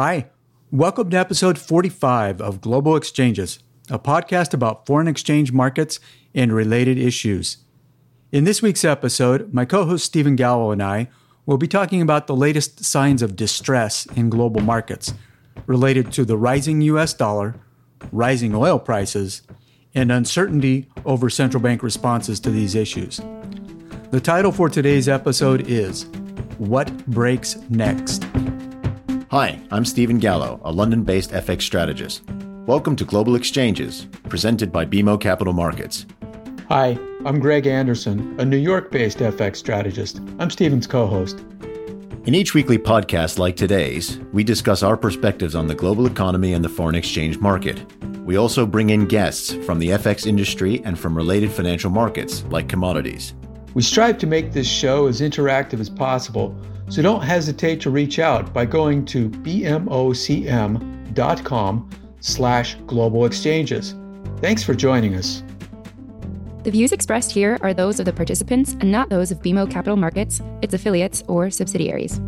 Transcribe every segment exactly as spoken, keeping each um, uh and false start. Hi, welcome to episode forty-five of Global Exchanges, a podcast about foreign exchange markets and related issues. In this week's episode, my co-host Stephen Gallo and I will be talking about the latest signs of distress in global markets related to the rising U S dollar, rising oil prices, and uncertainty over central bank responses to these issues. The title for today's episode is What Breaks Next? Hi, I'm Stephen Gallo, a London-based F X strategist. Welcome to Global Exchanges, presented by B M O Capital Markets. Hi, I'm Greg Anderson, a New York-based F X strategist. I'm Stephen's co-host. In each weekly podcast like today's, we discuss our perspectives on the global economy and the foreign exchange market. We also bring in guests from the F X industry and from related financial markets, like commodities. We strive to make this show as interactive as possible, so don't hesitate to reach out by going to bmocm.com slash global exchanges. Thanks for joining us. The views expressed here are those of the participants and not those of B M O Capital Markets, its affiliates, or subsidiaries.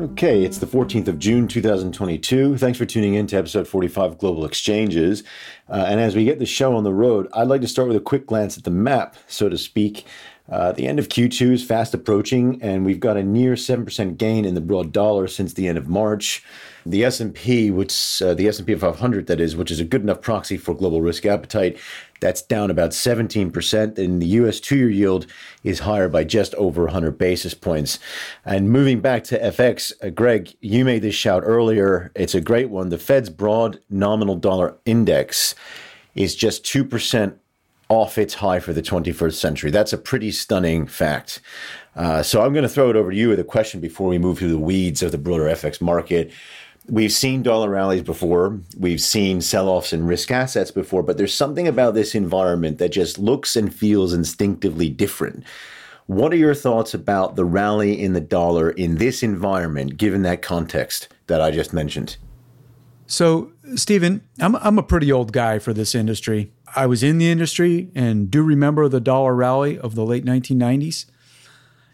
Okay, it's the fourteenth of June, two thousand twenty-two. Thanks for tuning in to episode forty-five of Global Exchanges. Uh, and as we get the show on the road, I'd like to start with a quick glance at the map, so to speak. Uh, the end of Q two is fast approaching, and we've got a near seven percent gain in the broad dollar since the end of March. The S and P, which uh, the S and P five hundred, that is, which is a good enough proxy for global risk appetite, that's down about seventeen percent, and the U S two-year yield is higher by just over one hundred basis points. And moving back to F X, uh, Greg, you made this shout earlier. It's a great one. The Fed's broad nominal dollar index is just two percent off its high for the twenty-first century. That's a pretty stunning fact. Uh, so I'm going to throw it over to you with a question before we move through the weeds of the broader F X market. We've seen dollar rallies before. We've seen sell-offs in risk assets before, but there's something about this environment that just looks and feels instinctively different. What are your thoughts about the rally in the dollar in this environment, given that context that I just mentioned? So, Stephen, I'm, I'm a pretty old guy for this industry. I was in the industry and do remember the dollar rally of the late nineteen nineties.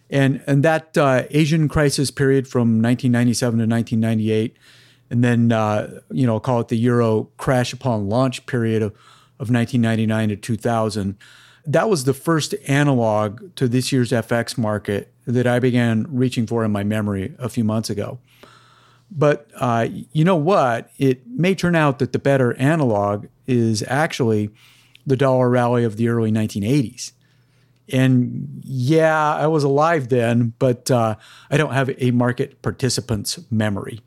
And and that uh, Asian crisis period from nineteen ninety-seven to nineteen ninety-eight, and then, uh, you know, call it the Euro crash upon launch period of, of nineteen ninety-nine to two thousand, that was the first analog to this year's F X market that I began reaching for in my memory a few months ago. But uh, you know what? It may turn out that the better analog is actually the dollar rally of the early nineteen eighties. And yeah, I was alive then, but uh, I don't have a market participant's memory.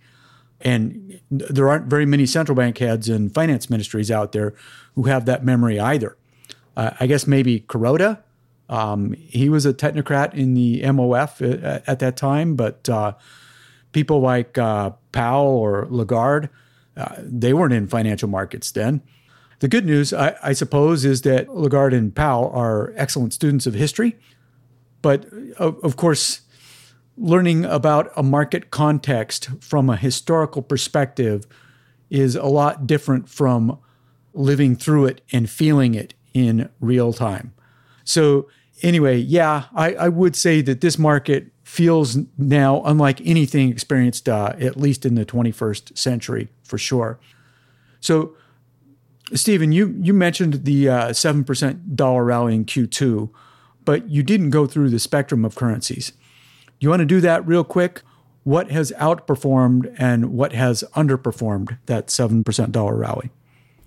And there aren't very many central bank heads and finance ministries out there who have that memory either. Uh, I guess maybe Kuroda. Um, he was a technocrat in the M O F at, at that time, but uh, people like uh, Powell or Lagarde, uh, they weren't in financial markets then. The good news, I, I suppose, is that Lagarde and Powell are excellent students of history. But, of, of course, learning about a market context from a historical perspective is a lot different from living through it and feeling it in real time. So anyway, yeah, I, I would say that this market feels now unlike anything experienced, uh, at least in the twenty-first century, for sure. So, Stephen, you, you mentioned the uh, seven percent dollar rally in Q two, but you didn't go through the spectrum of currencies. You want to do that real quick? What has outperformed and what has underperformed that seven percent dollar rally?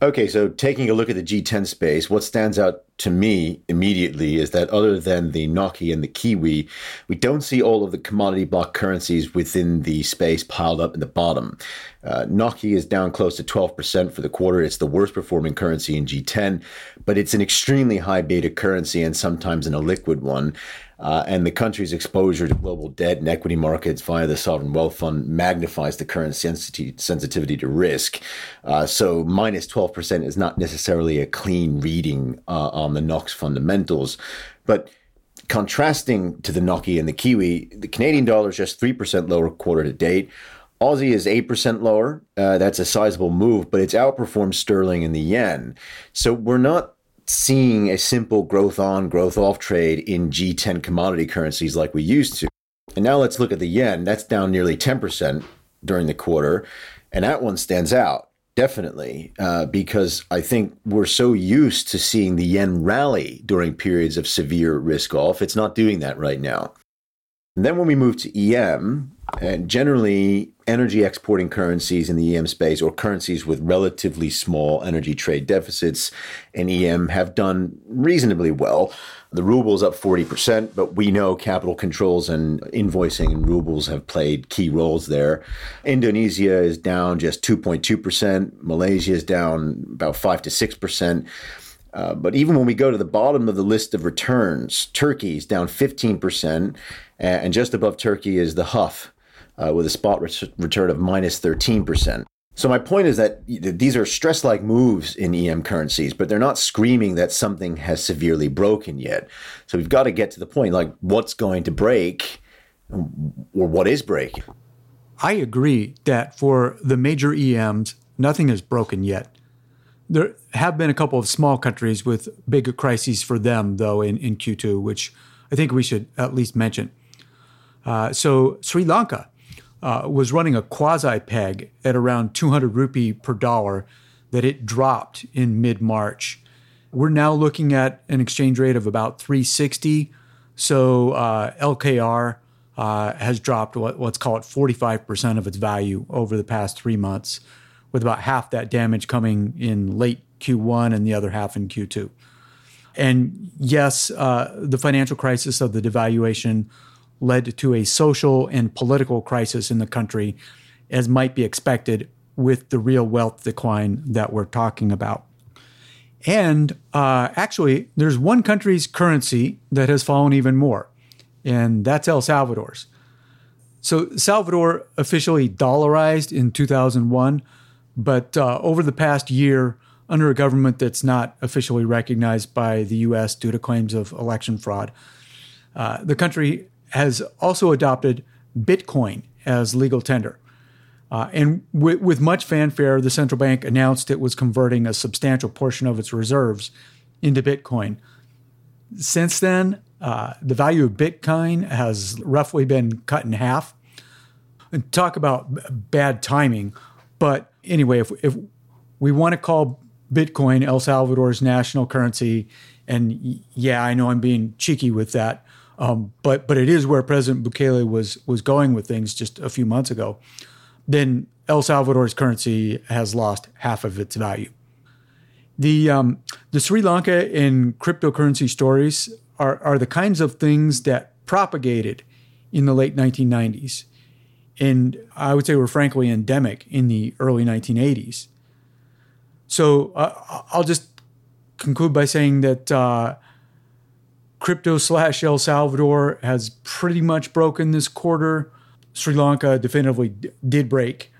Okay, so taking a look at the G ten space, what stands out to me immediately is that other than the Nokkie and the Kiwi, we don't see all of the commodity block currencies within the space piled up in the bottom. Uh, Nokkie is down close to twelve percent for the quarter. It's the worst performing currency in G ten, but it's an extremely high beta currency and sometimes an illiquid one. Uh, and the country's exposure to global debt and equity markets via the sovereign wealth fund magnifies the current sensitivity, sensitivity to risk. Uh, so minus twelve percent is not necessarily a clean reading uh, on the N O K's fundamentals. But contrasting to the Nokkie and the Kiwi, the Canadian dollar is just three percent lower quarter to date. Aussie is eight percent lower. Uh, that's a sizable move, but it's outperformed sterling and the yen. So we're not seeing a simple growth on, growth off trade in G ten commodity currencies like we used to. And now let's look at the yen. That's down nearly ten percent during the quarter. And that one stands out, definitely, uh, because I think we're so used to seeing the yen rally during periods of severe risk off. It's not doing that right now. And then when we move to E M, and generally energy exporting currencies in the E M space, or currencies with relatively small energy trade deficits in E M, have done reasonably well. The ruble's up forty percent, but we know capital controls and invoicing in rubles have played key roles there. Indonesia is down just two point two percent. Malaysia is down about five to six percent. Uh, but even when we go to the bottom of the list of returns, Turkey is down fifteen percent, and just above Turkey is the H U F uh, with a spot ret- return of minus thirteen percent. So my point is that these are stress-like moves in E M currencies, but they're not screaming that something has severely broken yet. So we've got to get to the point, like, what's going to break, or what is breaking? I agree that for the major E Ms, nothing is broken yet. There have been a couple of small countries with big crises for them, though, in, in Q two, which I think we should at least mention. Uh, so Sri Lanka uh, was running a quasi-peg at around two hundred rupee per dollar that it dropped in mid-March. We're now looking at an exchange rate of about three sixty. So uh, L K R uh, has dropped, what, let's call it forty-five percent of its value over the past three months, with about half that damage coming in late Q one and the other half in Q two. And yes, uh, the financial crisis of the devaluation led to a social and political crisis in the country, as might be expected with the real wealth decline that we're talking about. And uh, actually, there's one country's currency that has fallen even more, and that's El Salvador's. So Salvador officially dollarized in two thousand one, But uh, over the past year, under a government that's not officially recognized by the U S due to claims of election fraud, uh, the country has also adopted Bitcoin as legal tender. Uh, and w- with much fanfare, the central bank announced it was converting a substantial portion of its reserves into Bitcoin. Since then, uh, the value of Bitcoin has roughly been cut in half. And talk about b- bad timing. But anyway, if, if we want to call Bitcoin El Salvador's national currency, and yeah, I know I'm being cheeky with that, um, but but it is where President Bukele was was going with things just a few months ago, then El Salvador's currency has lost half of its value. The um, the Sri Lanka and cryptocurrency stories are, are the kinds of things that propagated in the late nineteen nineties. And I would say we're frankly endemic in the early nineteen eighties. So uh, I'll just conclude by saying that uh, crypto slash El Salvador has pretty much broken this quarter. Sri Lanka definitively d- did break.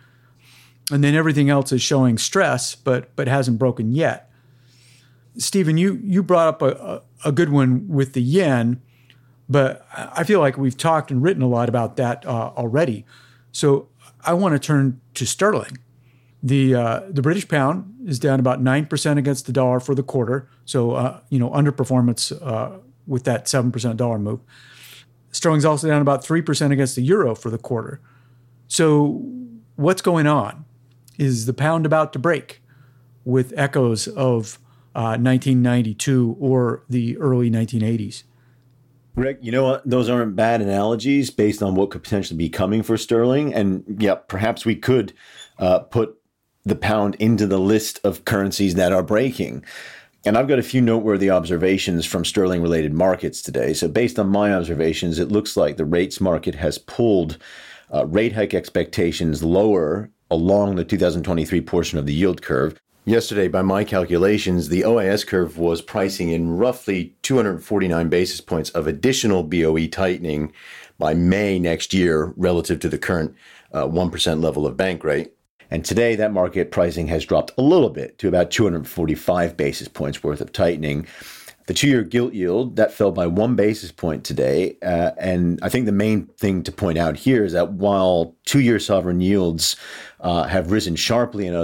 And then everything else is showing stress, but but hasn't broken yet. Stephen, you, you brought up a, a, a good one with the yen, but I feel like we've talked and written a lot about that uh, already. So I want to turn to sterling. The uh, the British pound is down about nine percent against the dollar for the quarter. So, uh, you know, underperformance uh, with that seven percent dollar move. Sterling's also down about three percent against the euro for the quarter. So what's going on? Is the pound about to break with echoes of uh, nineteen ninety-two or the early nineteen eighties? Rick, you know what? Those aren't bad analogies based on what could potentially be coming for sterling. And yeah, perhaps we could uh, put the pound into the list of currencies that are breaking. And I've got a few noteworthy observations from sterling-related markets today. So based on my observations, it looks like the rates market has pulled uh, rate hike expectations lower along the two thousand twenty-three portion of the yield curve. Yesterday, by my calculations, the O I S curve was pricing in roughly two hundred forty-nine basis points of additional B O E tightening by May next year relative to the current uh, one percent level of bank rate. And today, that market pricing has dropped a little bit to about two hundred forty-five basis points worth of tightening. The two-year gilt yield, that fell by one basis point today. Uh, and I think the main thing to point out here is that while two-year sovereign yields Uh, have risen sharply in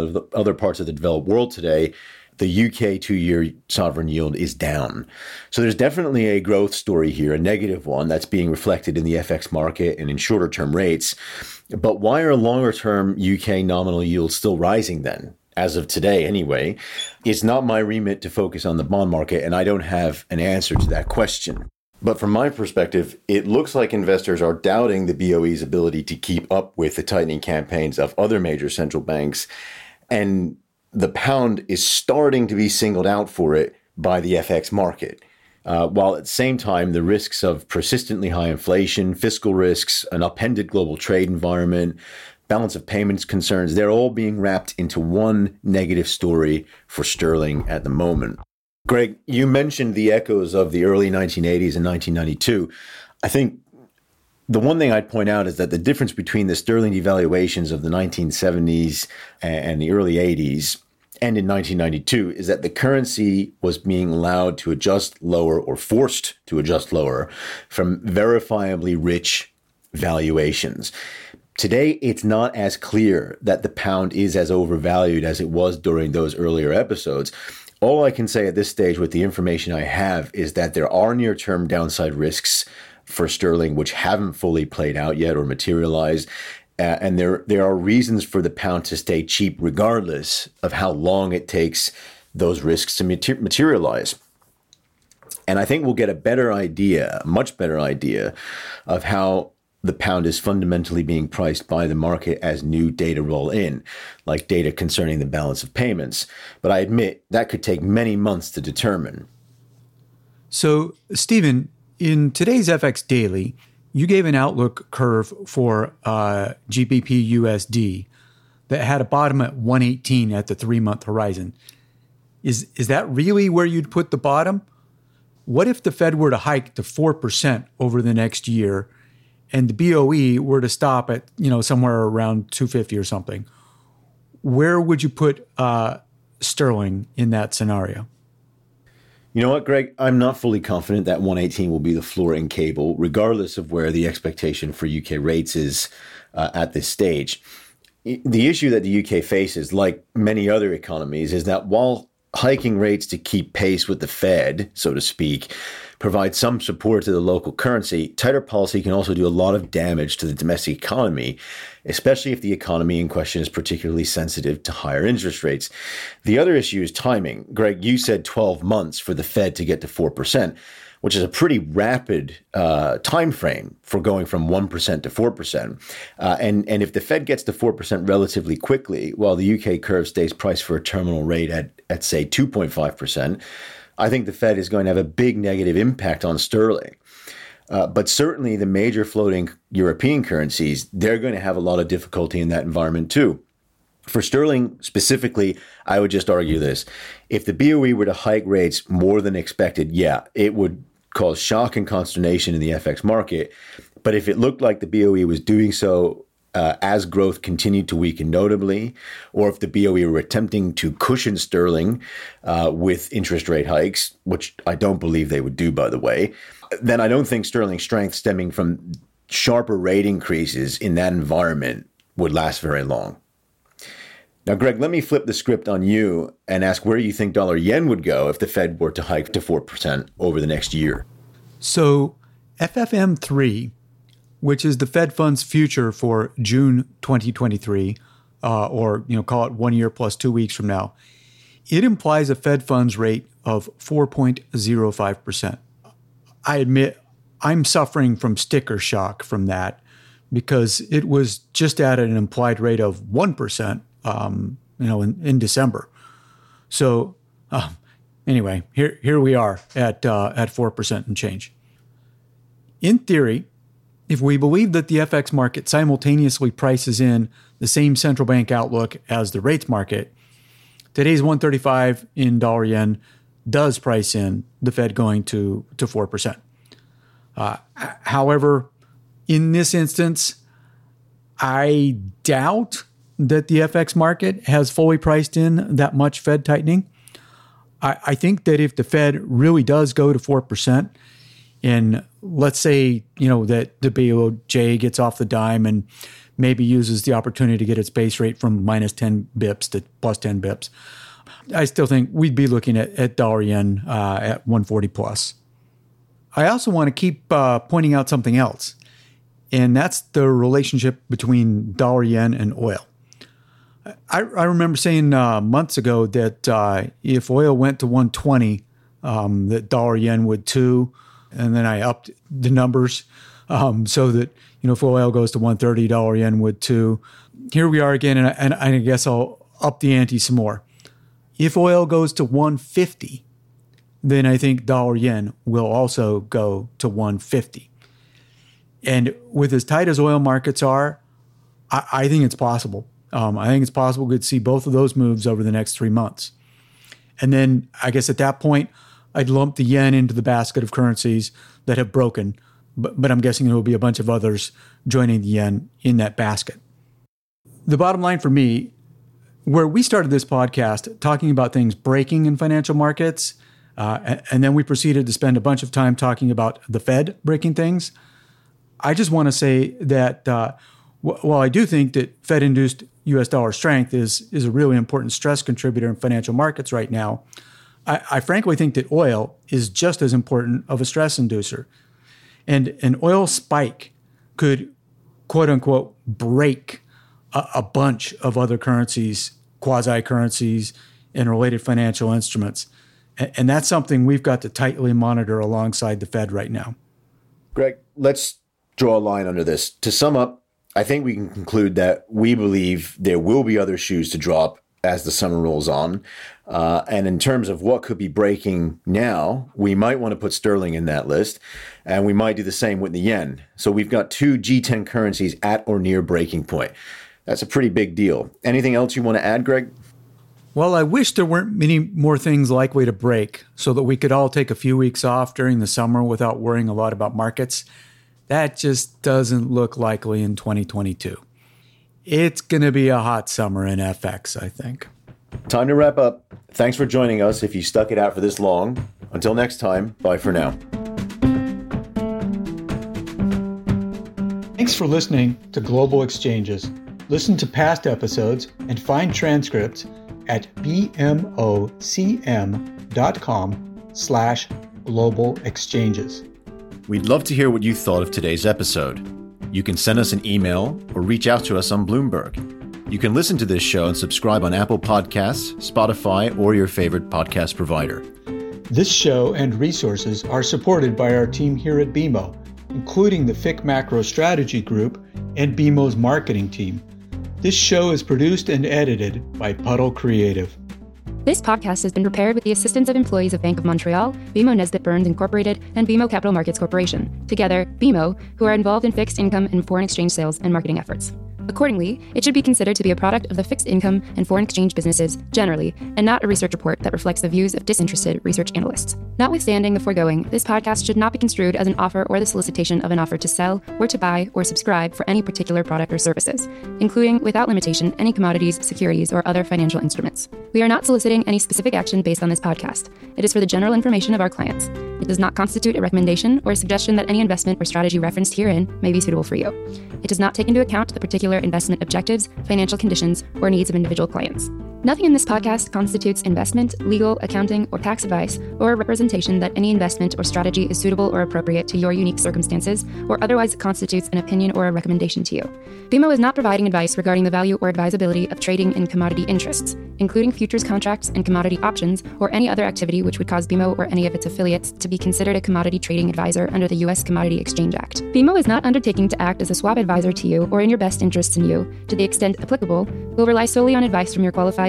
other parts of the developed world today, the U K two-year sovereign yield is down. So there's definitely a growth story here, a negative one that's being reflected in the F X market and in shorter-term rates. But why are longer-term U K nominal yields still rising then? As of today, anyway, it's not my remit to focus on the bond market, and I don't have an answer to that question. But from my perspective, it looks like investors are doubting the B O E's ability to keep up with the tightening campaigns of other major central banks, and the pound is starting to be singled out for it by the F X market. Uh, while at the same time, the risks of persistently high inflation, fiscal risks, an upended global trade environment, balance of payments concerns, they're all being wrapped into one negative story for sterling at the moment. Greg, you mentioned the echoes of the early nineteen eighties and nineteen ninety-two. I think the one thing I'd point out is that the difference between the sterling devaluations of the nineteen seventies and the early eighties and in nineteen ninety-two is that the currency was being allowed to adjust lower or forced to adjust lower from verifiably rich valuations. Today, it's not as clear that the pound is as overvalued as it was during those earlier episodes. All I can say at this stage with the information I have is that there are near-term downside risks for sterling which haven't fully played out yet or materialized. Uh, and there, there are reasons for the pound to stay cheap regardless of how long it takes those risks to mater- materialize. And I think we'll get a better idea, a much better idea of how the pound is fundamentally being priced by the market as new data roll in, like data concerning the balance of payments. But I admit that could take many months to determine. So, Stephen, in today's F X Daily, you gave an outlook curve for uh, G B P U S D that had a bottom at one eighteen at the three-month horizon. Is, is that really where you'd put the bottom? What if the Fed were to hike to four percent over the next year and the B O E were to stop at, you know, somewhere around two fifty or something? Where would you put uh, sterling in that scenario? You know what, Greg? I'm not fully confident that one eighteen will be the floor in cable, regardless of where the expectation for U K rates is uh, at this stage. The issue that the U K faces, like many other economies, is that while hiking rates to keep pace with the Fed, so to speak, provide some support to the local currency, tighter policy can also do a lot of damage to the domestic economy, especially if the economy in question is particularly sensitive to higher interest rates. The other issue is timing. Greg, you said twelve months for the Fed to get to four percent, which is a pretty rapid uh, time frame for going from one percent to four percent. Uh, and, and if the Fed gets to four percent relatively quickly, while the U K curve stays priced for a terminal rate at, at say, two point five percent, I think the Fed is going to have a big negative impact on sterling. Uh, but certainly the major floating European currencies, they're going to have a lot of difficulty in that environment too. For sterling specifically, I would just argue this. If the B O E were to hike rates more than expected, yeah, it would cause shock and consternation in the F X market. But if it looked like the B O E was doing so uh, as growth continued to weaken notably, or if the B O E were attempting to cushion sterling uh, with interest rate hikes, which I don't believe they would do, by the way, then I don't think sterling strength stemming from sharper rate increases in that environment would last very long. Now, Greg, let me flip the script on you and ask where you think dollar yen would go if the Fed were to hike to four percent over the next year. So F F M three, which is the Fed funds future for June twenty twenty-three, uh, or you know, call it one year plus two weeks from now, it implies a Fed funds rate of four point oh five percent. I admit I'm suffering from sticker shock from that because it was just at an implied rate of one percent. Um, you know, in, in December. So uh, anyway, here here we are at uh, at four percent and change. In theory, if we believe that the F X market simultaneously prices in the same central bank outlook as the rates market, today's one thirty-five in dollar yen does price in the Fed going to, to four percent. Uh, however, in this instance, I doubt that the F X market has fully priced in that much Fed tightening. I, I think that if the Fed really does go to four percent, and let's say, you know, that the B O J gets off the dime and maybe uses the opportunity to get its base rate from minus ten bips to plus ten bips, I still think we'd be looking at, at dollar yen uh, at one forty plus. I also want to keep uh, pointing out something else, and that's the relationship between dollar yen and oil. I, I remember saying uh, months ago that uh, if oil went to one twenty, um, that dollar yen would too. And then I upped the numbers um, so that, you know, if oil goes to one thirty, dollar yen would too. Here we are again, and I, and I guess I'll up the ante some more. If oil goes to one fifty, then I think dollar yen will also go to one fifty. And with as tight as oil markets are, I, I think it's possible. Um, I think it's possible we could see both of those moves over the next three months. And then I guess at that point, I'd lump the yen into the basket of currencies that have broken, but, but I'm guessing there will be a bunch of others joining the yen in that basket. The bottom line for me, where we started this podcast talking about things breaking in financial markets, uh, and then we proceeded to spend a bunch of time talking about the Fed breaking things, I just want to say that uh, w- while I do think that Fed-induced U S dollar strength is is a really important stress contributor in financial markets right now, I, I frankly think that oil is just as important of a stress inducer. And an oil spike could, quote unquote, break a, a bunch of other currencies, quasi-currencies, and related financial instruments. And, and that's something we've got to tightly monitor alongside the Fed right now. Greg, let's draw a line under this. To sum up, I think we can conclude that we believe there will be other shoes to drop as the summer rolls on. Uh, and in terms of what could be breaking now, we might want to put sterling in that list, and we might do the same with the yen. So we've got two G ten currencies at or near breaking point. That's a pretty big deal. Anything else you want to add, Greg? Well, I wish there weren't many more things likely to break so that we could all take a few weeks off during the summer without worrying a lot about markets. That just doesn't look likely in twenty twenty-two. It's going to be a hot summer in F X, I think. Time to wrap up. Thanks for joining us if you stuck it out for this long. Until next time, bye for now. Thanks for listening to Global Exchanges. Listen to past episodes and find transcripts at bmocm.com slash global exchanges. We'd love to hear what you thought of today's episode. You can send us an email or reach out to us on Bloomberg. You can listen to this show and subscribe on Apple Podcasts, Spotify, or your favorite podcast provider. This show and resources are supported by our team here at B M O, including the F I C Macro Strategy Group and B M O's marketing team. This show is produced and edited by Puddle Creative. This podcast has been prepared with the assistance of employees of Bank of Montreal, B M O Nesbitt Burns Incorporated, and B M O Capital Markets Corporation, together, B M O, who are involved in fixed income and foreign exchange sales and marketing efforts. Accordingly, it should be considered to be a product of the fixed income and foreign exchange businesses generally, and not a research report that reflects the views of disinterested research analysts. Notwithstanding the foregoing, this podcast should not be construed as an offer or the solicitation of an offer to sell or to buy or subscribe for any particular product or services, including, without limitation, any commodities, securities, or other financial instruments. We are not soliciting any specific action based on this podcast. It is for the general information of our clients. It does not constitute a recommendation or a suggestion that any investment or strategy referenced herein may be suitable for you. It does not take into account the particular investment objectives, financial conditions, or needs of individual clients. Nothing in this podcast constitutes investment, legal, accounting, or tax advice, or a representation that any investment or strategy is suitable or appropriate to your unique circumstances, or otherwise constitutes an opinion or a recommendation to you. B M O is not providing advice regarding the value or advisability of trading in commodity interests, including futures contracts and commodity options, or any other activity which would cause B M O or any of its affiliates to be considered a commodity trading advisor under the U S Commodity Exchange Act. B M O is not undertaking to act as a swap advisor to you or in your best interests in you, to the extent applicable, will rely solely on advice from your qualified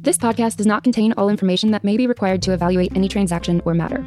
This podcast does not contain all information that may be required to evaluate any transaction or matter,